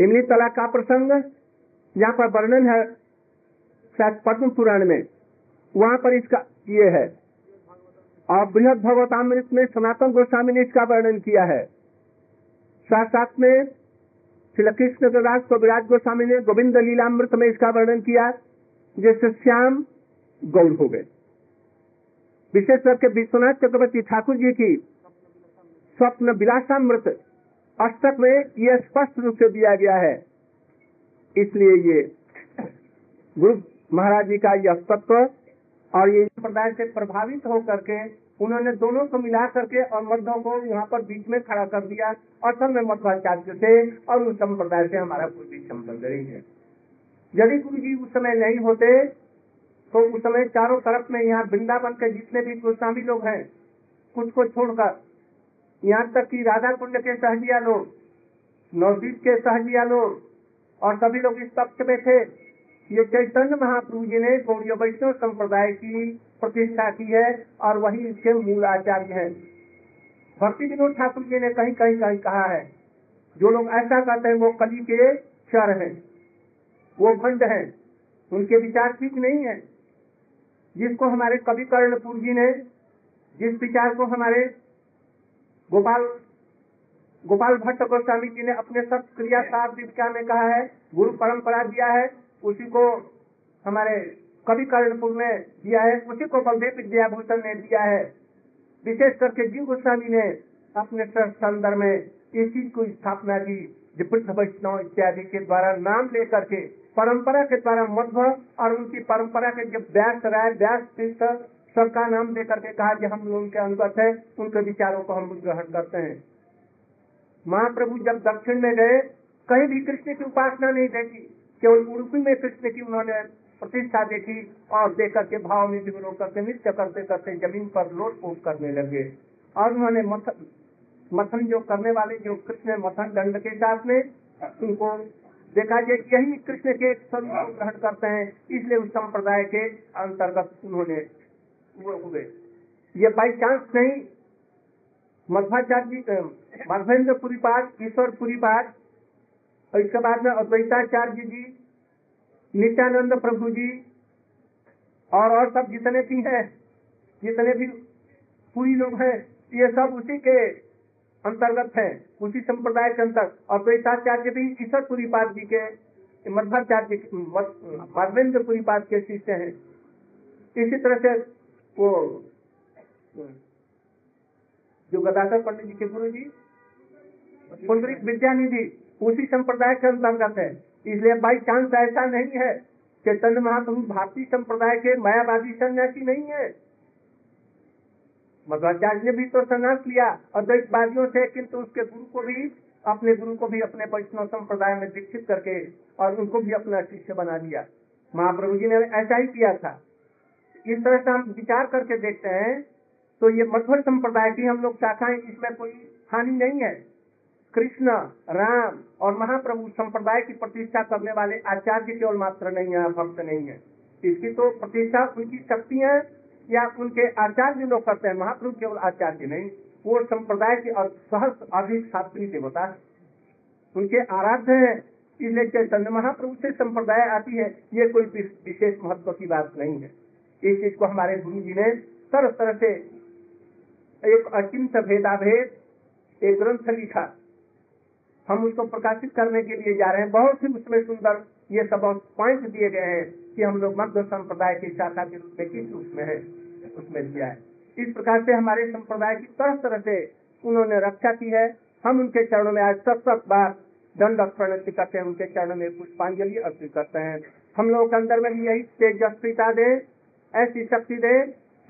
इमली तला का प्रसंग यहाँ पर वर्णन है शायद पद्म पुराण में, वहाँ पर इसका ये है, और बृहद भगवतामृत में सनातन गोस्वामी ने इसका वर्णन किया है। साथ साथ में श्री कृष्णदास कविराज गोस्वामी ने गोविंद लीलामृत में इसका वर्णन किया, जैसे श्याम गौर हो गए। विशेष करके विश्वनाथ चक्रवर्ती ठाकुर जी की स्वप्न विलासामृत अष्टक में यह स्पष्ट रूप से दिया गया है। इसलिए ये गुरु महाराज जी का यह तत्व और ये संप्रदाय से प्रभावित होकर के उन्होंने दोनों को मिला करके और मध्यों को यहाँ पर बीच में खड़ा कर दिया और सब में मध्वाचार्य से और उस संप्रदाय से हमारा पूर्वी संबंध रही है। यदि गुरु जी उस समय नहीं होते तो उस समय चारों तरफ में यहाँ वृंदावन के जितने भी गोस्वामी लोग हैं कुछ को छोड़कर यहाँ तक कि राधा कुंड के सहजिया लोग, नवदीप के सहजिया लोग और सभी लोग इस तप्त में थे। ये चैतन्य महाप्रभु जी ने गौड़ीय वैष्णव संप्रदाय की प्रतिष्ठा की है और वही इसके मूल आचार्य हैं। भक्ति विनोद ठाकुर जी ने कहीं कहीं कहीं कहा है, जो लोग ऐसा कहते हैं वो कली के चर हैं, वो भंड हैं, उनके विचार ठीक नहीं है। जिसको हमारे कवि कर्णपुर जी ने, जिस विचार को हमारे गोपाल भट्ट गोस्वामी जी ने अपने सब क्रिया साहित्य में कहा है, गुरु परंपरा दिया है, उसी को हमारे कवि कर्णपुर ने दिया है, उसी को बलदेव विद्याभूषण ने दिया है। विशेष करके जीव गोस्वामी ने अपने संदर्भ में इस चीज को स्थापना की, विपृष्ठ वैष्णव इत्यादि के द्वारा नाम लेकर के परंपरा के द्वारा मध्व और उनकी परंपरा के जब व्यास राय व्यास तीर्थ सबका नाम देकर के कहा कि हम लोग के अंगत है, उनके विचारों को हम ग्रहण करते हैं। महाप्रभु जब दक्षिण में गए कहीं भी कृष्ण की उपासना नहीं देखी, केवल उड़पी में कृष्ण की उन्होंने प्रतिष्ठा देखी और देख करके भाव में विवरो करके नृत्य करते करते जमीन पर लोट पोट करने लगे। और उन्होंने मथन जो करने वाले जो कृष्ण मथन दंड के साथ में उनको देखा जाए यही कृष्ण के स्वरूप को ग्रहण करते हैं, इसलिए उस संप्रदाय के अंतर्गत उन्होंने हुए। ये बाई चांस नहीं, मध्वाचार्य माधवेंद्र पुरी पाठ, ईश्वर पुरी पाठ और इसके बाद में अद्वैताचार्य जी, नित्यानंद प्रभु जी और सब जितने भी हैं, जितने भी पूरी लोग हैं, ये सब उसी के अंतर्गत हैं, उसी संप्रदाय के अंतर्गत। अद्वैताचार्य भी ईश्वर पुरी पाठ जी के, मध्वाचार्य माधवेंद्र पुरी पाठ के शिष्य हैं। इसी तरह से वो जो गदाधर पंडित जी के गुरु जी पुंडरी विद्यानिधि उसी संप्रदाय के अंतर्गत है। इसलिए बाई चांस ऐसा नहीं है। चैतन्य महाप्रभु भारतीय संप्रदाय के मायावादी सन्यासी नहीं है। मध्वाचार्य ने भी तो संन्यास लिया अद्वैतवादियों से, किंतु उसके गुरु को भी अपने वैष्णव संप्रदाय में दीक्षित करके और उनको भी अपना शिष्य बना लिया। महाप्रभु जी ने ऐसा ही किया था। इस तरह से हम विचार करके देखते हैं तो ये मध्वर संप्रदाय की हम लोग शाखाएं, इसमें कोई हानि नहीं है। कृष्ण, राम और महाप्रभु संप्रदाय की प्रतिष्ठा करने वाले आचार्य केवल मात्र नहीं है, भक्त नहीं है। इसकी तो प्रतिष्ठा उनकी शक्तियां या उनके आचार्य लोग करते हैं। महाप्रभु केवल आचार्य नहीं, वो संप्रदाय के और सहस्त्र अधिक शास्त्री देवता उनके आराध्य है। इसलिए चैतन्य महाप्रभु से संप्रदाय आती है, ये कोई विशेष महत्व की बात नहीं है। इस चीज को हमारे गुरु जी ने तरह तरह से एक अचिंत भेदाभेद एक ग्रंथ लिखा, हम उसको प्रकाशित करने के लिए जा रहे हैं। बहुत ही उसमें सुंदर ये सब पॉइंट दिए गए हैं कि हम लोग मध्य संप्रदाय की शाखा के रूप में किस रूप में है, उसमें दिया है। इस प्रकार से हमारे संप्रदाय की तरह तरह से उन्होंने रक्षा की है। हम उनके चरणों में आज सत बार दंड प्रणति करते हैं, उनके चरणों में पुष्पांजलि अर्पित करते हैं। हम लोगों के अंदर में यही तेजस्विता दे, ऐसी शक्ति दे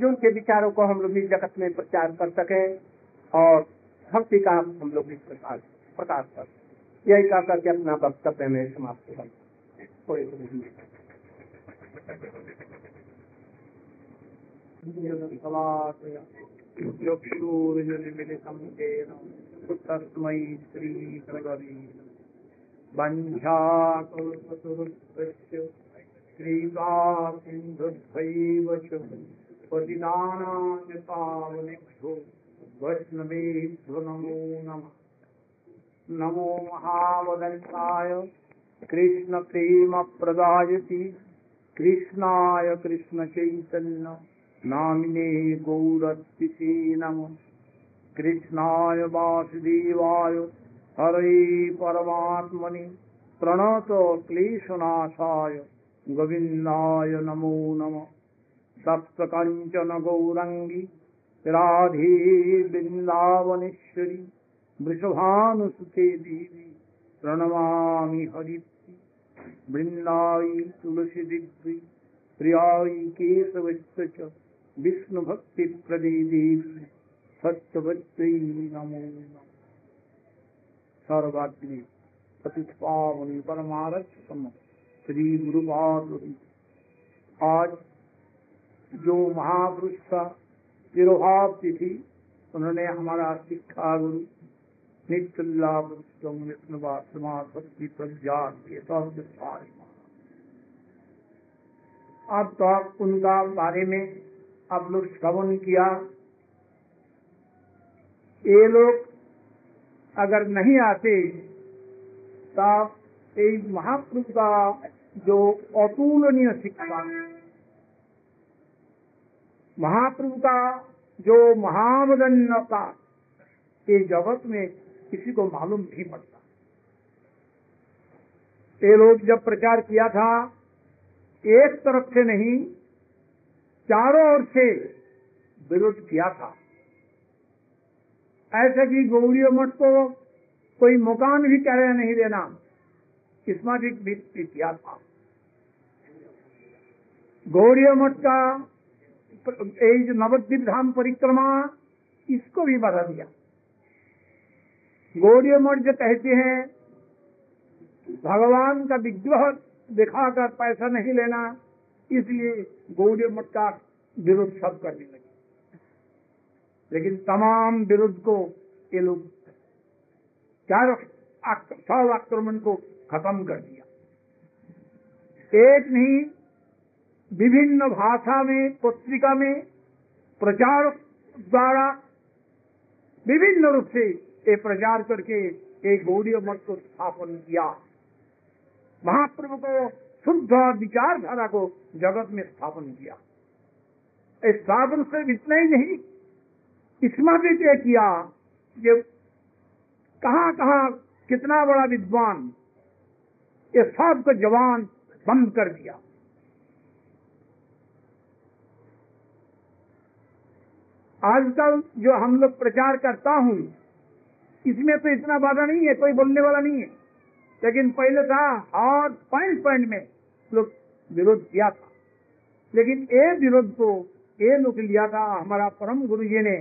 जो उनके विचारों को हम लोग भी जगत में प्रचार कर सके और भक्ति का हम लोग भी प्रकाश कर, यही कहा करके अपना वक्तव्य में समाप्त कर। नमो महावदंताय कृष्ण प्रेम प्रदायति कृष्णाय कृष्ण चैतन्य नामिने गौरस्तिसे नमः कृष्णाय वासुदेवाय हरे परमात्मने प्रणत क्लेशनाशाय गोविंदाय नमो नमः। सप्तकंचन गौरंगी राधे वृंदावनेश्वरी वृषभानुसुते देवी प्रणमामि हरिप्ति। वृंदाई तुलसी दिव्य प्रियाई केशवश्च विष्णु भक्ति प्रदे देवी सत्यवत्यै नमो नमः। सर्वाग्रे पतितपावन परमारक्षतम श्री गुरुवारोहित। आज जो महापुरुष का तिरोभाव तिथि, उन्होंने हमारा शिक्षा गुरु नित्य विष्णुवासमापति प्रज्ञा के अब तक उनका बारे में आप लोग श्रवण किया। ये लोग अगर नहीं आते तब ये महापुरुष का जो अतुलनीय शिक्षा, महाप्रभु का जो महावदन्यता ये जगत में किसी को मालूम नहीं पड़ता। ये लोग जब प्रचार किया था, एक तरफ से नहीं चारों ओर से विरोध किया था। ऐसे कि गौड़ीय मठ को कोई मकान भी किराया नहीं देना, इसमें भी किया था। गौड़ीय मठ का नवद्वीप धाम परिक्रमा, इसको भी बाधा दिया। गौड़ीय मठ जो कहते हैं भगवान का विग्रह दिखाकर पैसा नहीं लेना, इसलिए गौड़ीय मठ का विरोध सब करने लगे। लेकिन तमाम विरोध को ये लोग चारों सब आक्रमण को खत्म कर दिया। एक नहीं, विभिन्न भाषा में पत्रिका में प्रचार द्वारा विभिन्न रूप से ये प्रचार करके एक गौड़ीय मठ को स्थापन किया। महाप्रभु को शुद्ध विचारधारा को जगत में स्थापन किया। स्थापन सिर्फ इतना ही नहीं, इसमें भी तय किया कि कहाँ कहाँ कितना बड़ा विद्वान, ये सब को जवान बंद कर दिया। आजकल जो हम लोग प्रचार करता हूँ, इसमें तो इतना बाधा नहीं है, कोई बोलने वाला नहीं है। लेकिन पहले था और पॉइंट पॉइंट में लोग विरोध किया था। लेकिन ये विरोध को ये लोग लिया था, हमारा परम गुरुजी ने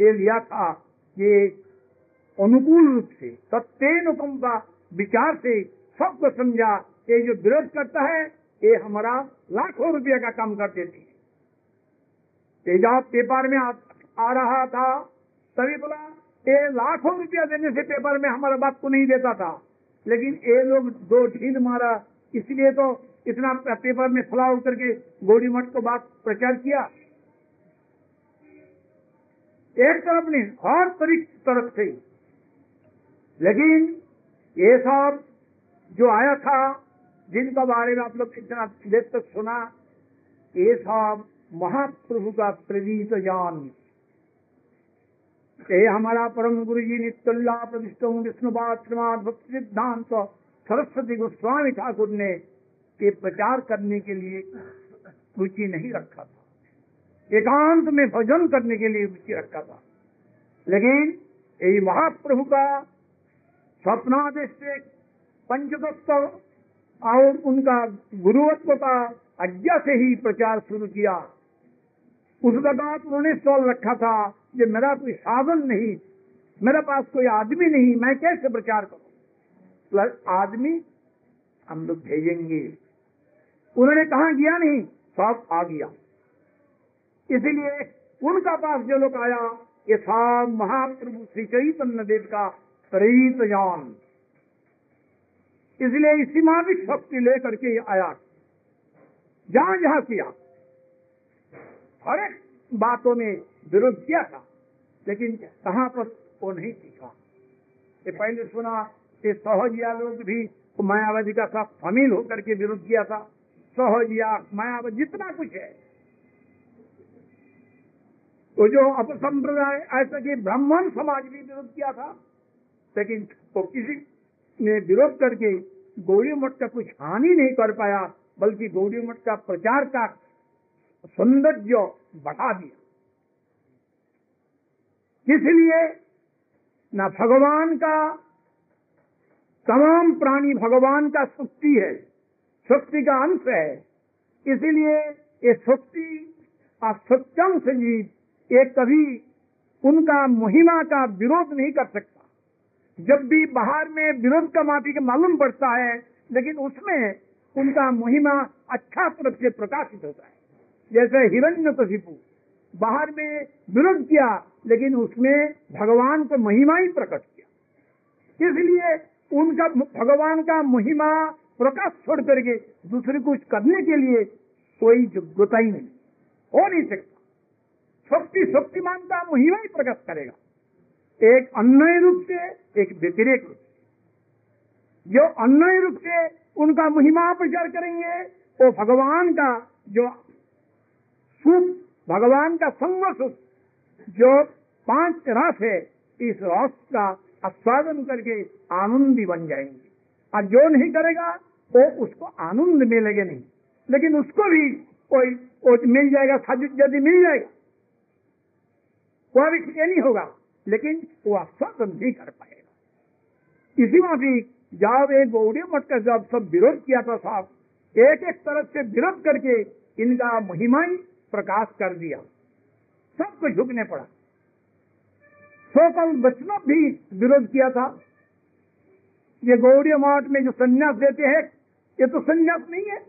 ये लिया था ये अनुकूल रूप से तत्तेनुकम का विचार से सबको समझा। ये जो विरोध करता है ये हमारा लाखों रुपया का काम कर देती है। तेजाब पेपर में आ रहा था, तभी बोला ये लाखों रुपया देने से पेपर में हमारा बात को नहीं देता था, लेकिन ये लोग दो ढील मारा, इसलिए तो इतना पेपर में फैलाव करके गौड़ीय मठ को बात प्रचार किया। एक तरफ नहीं, हर तरफ से। लेकिन ये सब जो आया था, जिनका बारे में आप लोग इतना देर तक सुना, ये सब महाप्रभु का प्रेरित ज्ञान। ये हमारा परम गुरु जी नित्य प्रतिष्ठों विष्णुवाश्रम भक्तिसिद्धांत सरस्वती गोस्वामी ठाकुर ने ये प्रचार करने के लिए रुचि नहीं रखा था, एकांत में भजन करने के लिए रुचि रखा था। लेकिन ये महाप्रभु का स्वप्नादेश से पंचतत्व और उनका गुरुवत्व का आज्ञा से ही प्रचार शुरू किया। उसका बात उन्होंने सॉल्व रखा था कि मेरा कोई साधन नहीं, मेरे पास कोई आदमी नहीं, मैं कैसे प्रचार करूं? आदमी हम लोग भेजेंगे। उन्होंने कहा गया नहीं, सब आ गया। इसलिए उनका पास जो लोग आया, ये सब महाप्रभु श्री चैतन्य देव का प्रेरित ज्ञान, इसलिए इसी मानविक शक्ति लेकर के आया। जहां जहां किया, हर एक बातों में विरोध किया था, लेकिन कहां पर वो नहीं सीखा। ये पहले सुना कि सहजिया लोग भी मायावादी का साथ शामिल होकर के विरोध किया था। सहजिया मायावादी जितना कुछ है, वो जो अपसंप्रदाय, ऐसा कि ब्राह्मण समाज भी विरोध किया था। लेकिन वो किसी ने विरोध करके गौड़िया मठ का कुछ हानि नहीं कर पाया, बल्कि गौड़िया मठ का प्रचार का सौंदर्य बढ़ा दिया। इसलिए ना भगवान का, तमाम प्राणी भगवान का शक्ति है, शक्ति का अंश है, इसीलिए ये शक्ति और सत्यम संजीव ये कभी उनका महिमा का विरोध नहीं कर सकता। जब भी बाहर में विरोध का माफी के मालूम पड़ता है, लेकिन उसमें उनका महिमा अच्छा तरफ से प्रकाशित होता है। जैसे हिरण्यकशिपु बाहर में विरोध किया, लेकिन उसमें भगवान को महिमा ही प्रकट किया। इसलिए उनका भगवान का महिमा प्रकाश छोड़ करके दूसरे कुछ करने के लिए कोई योग्यता ही नहीं, हो नहीं सकता। शक्ति शक्तिमान का महिमा ही प्रकाश करेगा, एक अन्य रूप से एक व्यतिरेक रूप से। जो अन्य रूप से उनका महिमा प्रचार करेंगे वो भगवान का जो सुख, भगवान का संग सुख, जो पांच रस है, इस रस का आस्वादन करके आनंदी बन जाएंगे। और जो नहीं करेगा वो उसको आनंद मिलेगा नहीं, लेकिन उसको भी कोई मिल जाएगा, साजिद यदि मिल जाएगा वह भी ये नहीं होगा, लेकिन वो आस्वादन नहीं कर पाएगा। इसी माफी जब एक गौड़िया मठ का जब सब विरोध किया था, साहब एक एक तरफ से विरोध करके इनका महिमा ही प्रकाश कर दिया, सबको झुकने पड़ा। सोकल वैष्णव भी विरोध किया था, ये गौड़िया मठ में जो संन्यास देते हैं ये तो संन्यास नहीं है,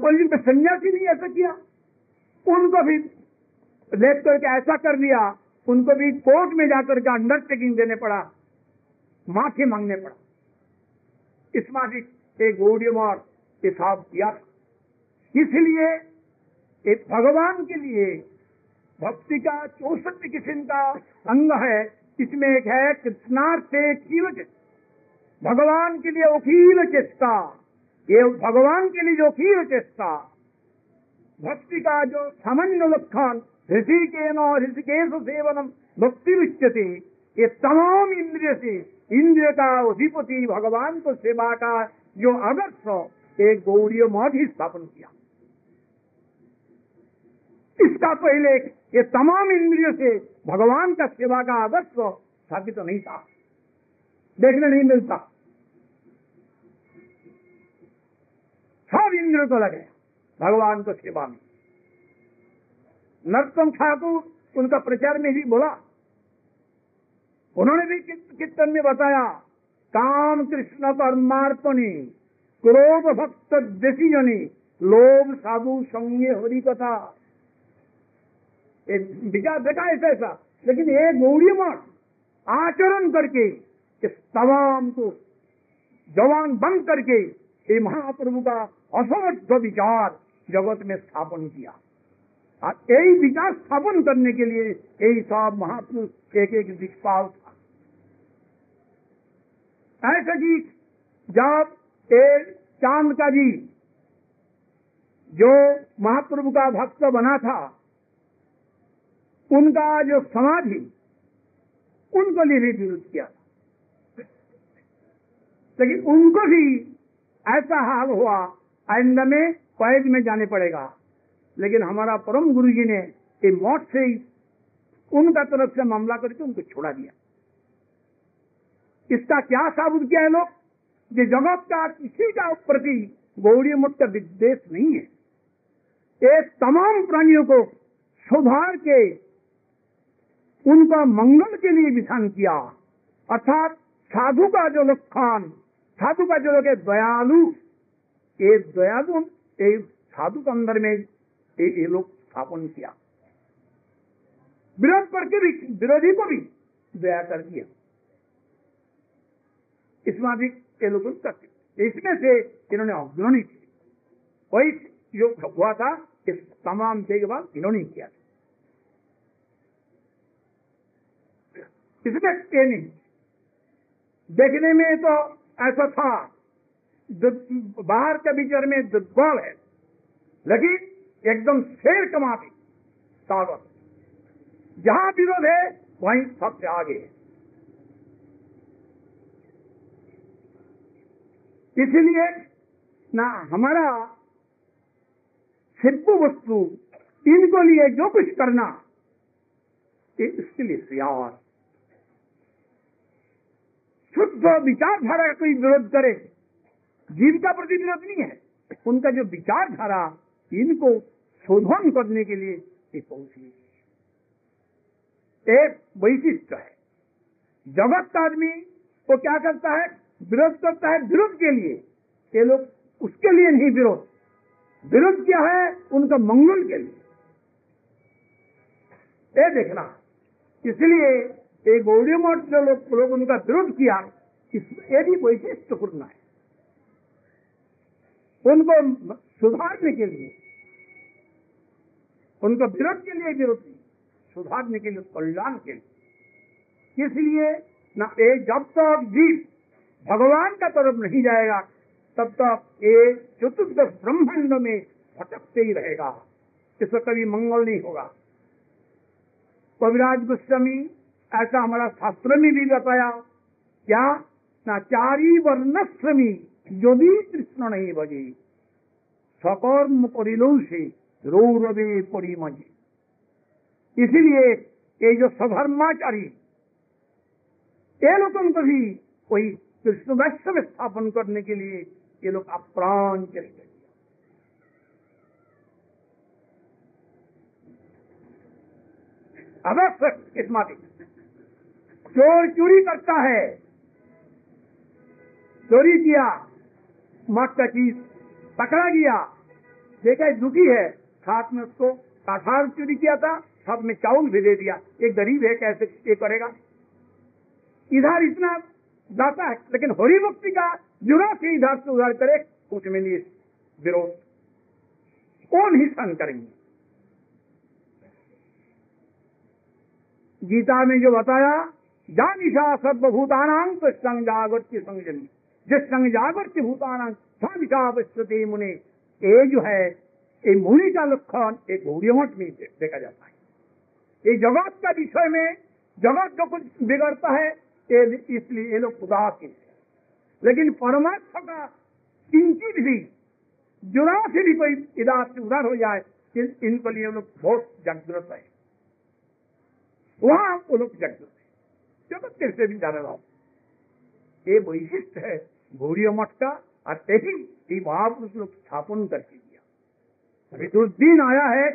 कॉलेज में सन्यासी नहीं, ऐसा किया। उनको भी लेट करके ऐसा कर दिया, उनको भी कोर्ट में जाकर के अंडरटेकिंग देने पड़ा, माफी मांगने पड़ा। इस माफी एक गौड़िया मठ ये साफ किया। इसलिए एक भगवान के लिए भक्ति का 64 किस्म का अंग है। इसमें एक है कृष्णार्थे कील चेष्टा, भगवान के लिए वकील चेष्टा। ये भगवान के लिए जो की चेष्टा, भक्ति का जो सामान्य लक्षण ऋषिकेन ऋषिकेश सेवनम भक्ति रुच्यते, ये तमाम इंद्रिय से इंद्रिय का अधिपति भगवान को सेवा का जो आदर्श एक गौड़ीय मठ ही स्थापन किया। इसका पहले ये तमाम इंद्रियों से भगवान का सेवा का आदर्श स्थापित तो नहीं था, देखने नहीं मिलता, सब इंद्रियों को लगे भगवान को सेवा में। नरोत्तम ठाकुर उनका प्रचार में ही बोला, उन्होंने भी कीर्तन में बताया, काम कृष्ण परमार्पणी क्रोध भक्त देशी जनी लोभ साधु संगे हरि कथा। विचार देखा ऐसा ऐसा, लेकिन ये गौड़ीय मठ आचरण करके इस तमाम को जवान बंद करके ये महाप्रभु का असमर्थ विचार जगत में स्थापन किया। और यही विचार स्थापन करने के लिए यही सब महापुरुष एक एक दिक्पाल था। ऐसा कि जब ये चांद का जी जो महाप्रभु का भक्त बना था, उनका जो समाधि उनको लिए भी विरोध किया था, लेकिन उनको भी ऐसा हाल हुआ आइंदा में कैद में जाने पड़ेगा। लेकिन हमारा परम गुरु जी ने ये मौत से ही उनका तरफ से मामला करके उनको छोड़ा दिया। इसका क्या साबुत किया है लोग, ये जगत का किसी का प्रति गौड़ीय मठ का विद्वेष नहीं है। एक तमाम प्राणियों को सुधार के उनका मंगल के लिए विधान किया, अर्थात साधु का जो लक्षण, साधु का जो लोग दयालु, ये दयालु साधु के अंदर में ये लोग स्थापन किया। विरोध करके भी विरोधी को भी दया कर दिया। इसमें भी ये लोग करते, इसमें से इन्होंने अग्रणी की वही जो हुआ था, इस तमाम के बाद इन्होंने किया। इसमें ये नहीं, देखने में तो ऐसा था बाहर के विचार में दुर्बल है, लेकिन एकदम शेर कमाती ताकत, जहां विरोध है वहीं सबसे आगे है। इसलिए ना हमारा सिद्ध वस्तु इनको लिए जो कुछ करना इसके लिए तैयार। शुद्ध विचारधारा का कोई विरोध करे, जीव का प्रति विरोध नहीं है, उनका जो विचारधारा इनको शोधन करने के लिए ये पहुंची एक वैशिष्ट है। जगत का आदमी वो क्या करता है, विरोध करता है विरोध के लिए, ये लोग उसके लिए नहीं, विरोध विरोध क्या है उनका मंगल के लिए, ये देखना। इसलिए एक गौड़ीय मठ जो लोग उनका विरोध किया ये भी वैशिष्ट करना है, उनको सुधारने के लिए, उनको विरोध के लिए विरोध नहीं, सुधारने के लिए, कल्याण के लिए। इसलिए ना ये जब तक जीव भगवान का तरफ नहीं जाएगा तब तक ये चतुर्दश ब्रह्मांड में भटकते ही रहेगा, इसका कभी मंगल नहीं होगा। कविराज गोस्वामी ऐसा हमारा शास्त्र में भी बताया, क्या ना चारी वर्णश्रमी जो भी कृष्ण नहीं बजे, सकर्म परिलो से रौरवे परी मजे। इसीलिए ये जो सधर्माचारी ये लोगों को भी कोई कृष्ण वैष्णव स्थापन करने के लिए ये लोग अप्राण चेष्टा किया। अवश्य इस माध्यम चोर चोरी करता है, चोरी किया मत का चीज पकड़ा गया, देखा दुखी है, साथ में उसको आधार चोरी किया था, साथ में चावल भी दे दिया, एक गरीब है कैसे ये करेगा, इधर इतना जाता है लेकिन हरि भक्ति का जुड़ा से इधर से उधार करे, कुछ में नहीं विरोध कौन ही सहन करेंगे। गीता में जो बताया, जानिशा सर्वभूतानां संग जागृति संजनी, जिस संग जागृति भूतानां सामिशा विश्वते मुने, ये जो है ये मुनि का लक्षण एक गौड़ीय मठ में देखा जाता है। ये जगत का विषय में जगत जो कुछ बिगड़ता है इसलिए ये लोग उदासीन है, लेकिन परमार्थ का किंचित भी जुड़ा से भी कोई इधर से उधर हो जाए इनके लिए लोग बहुत जागृत है, वहां वो लोग जागृत है, जगत तेरे से भी जाना रहा। ये वैशिष्ट है गौड़ीय मठ का, और यही महापुरुष लोग स्थापन करके दिया। अभी जो दिन आया है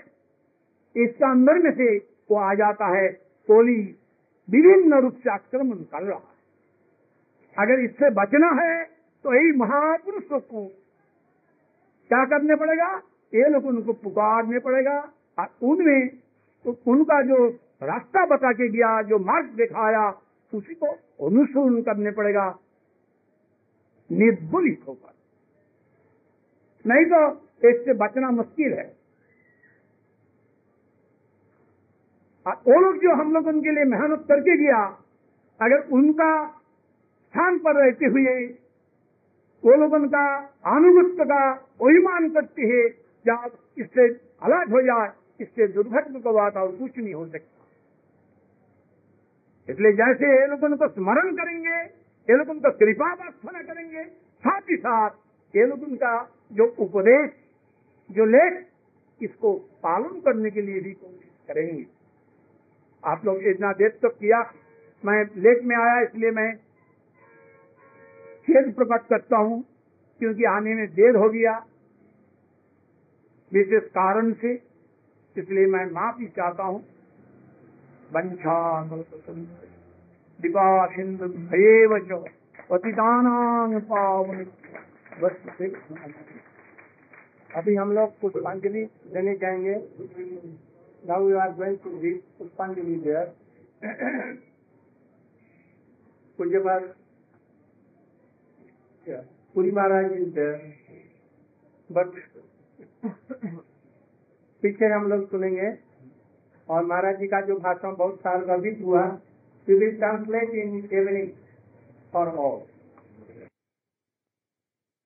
इसका अंदर में से वो आ जाता है, कोली विभिन्न रूप से आक्रमण कर रहा है। अगर इससे बचना है तो यही महापुरुषों को क्या करने पड़ेगा, ये लोग उनको पुकारने पड़ेगा, और उनमें तो उनका जो रास्ता बता के गया, जो मार्ग दिखाया उसी को अनुसरण करने पड़ेगा निर्बलित होकर, नहीं तो इससे बचना मुश्किल है। वो लोग जो हम लोग उनके लिए मेहनत करके गया, अगर उनका स्थान पर रहते हुए वो लोग उनका आनुगत्य का अभिमान करते हैं, या इससे अलग हो जाए, इससे दुर्घटना का बात और कुछ नहीं हो सकता। इसलिए जैसे ये लोग उनको स्मरण करेंगे, ये लोग उनका कृपा प्रार्थना करेंगे, साथ ही साथ ये लोग उनका जो उपदेश जो लेख इसको पालन करने के लिए भी कोशिश करेंगे। आप लोग इतना देर तक तो किया, मैं लेट में आया इसलिए मैं खेद प्रकट करता हूं, क्योंकि आने में देर हो गया विशेष कारण से, इसलिए मैं माफी चाहता हूं। अभी हम लोग पुष्पांजलि देने जाएंगे। Now we are going to give Puspanjali there. Puri Maharaj is there. But पीछे हम लोग सुनेंगे, और महाराज जी का जो भाषण बहुत साल का बीत हुआ, we will translate in evening for all.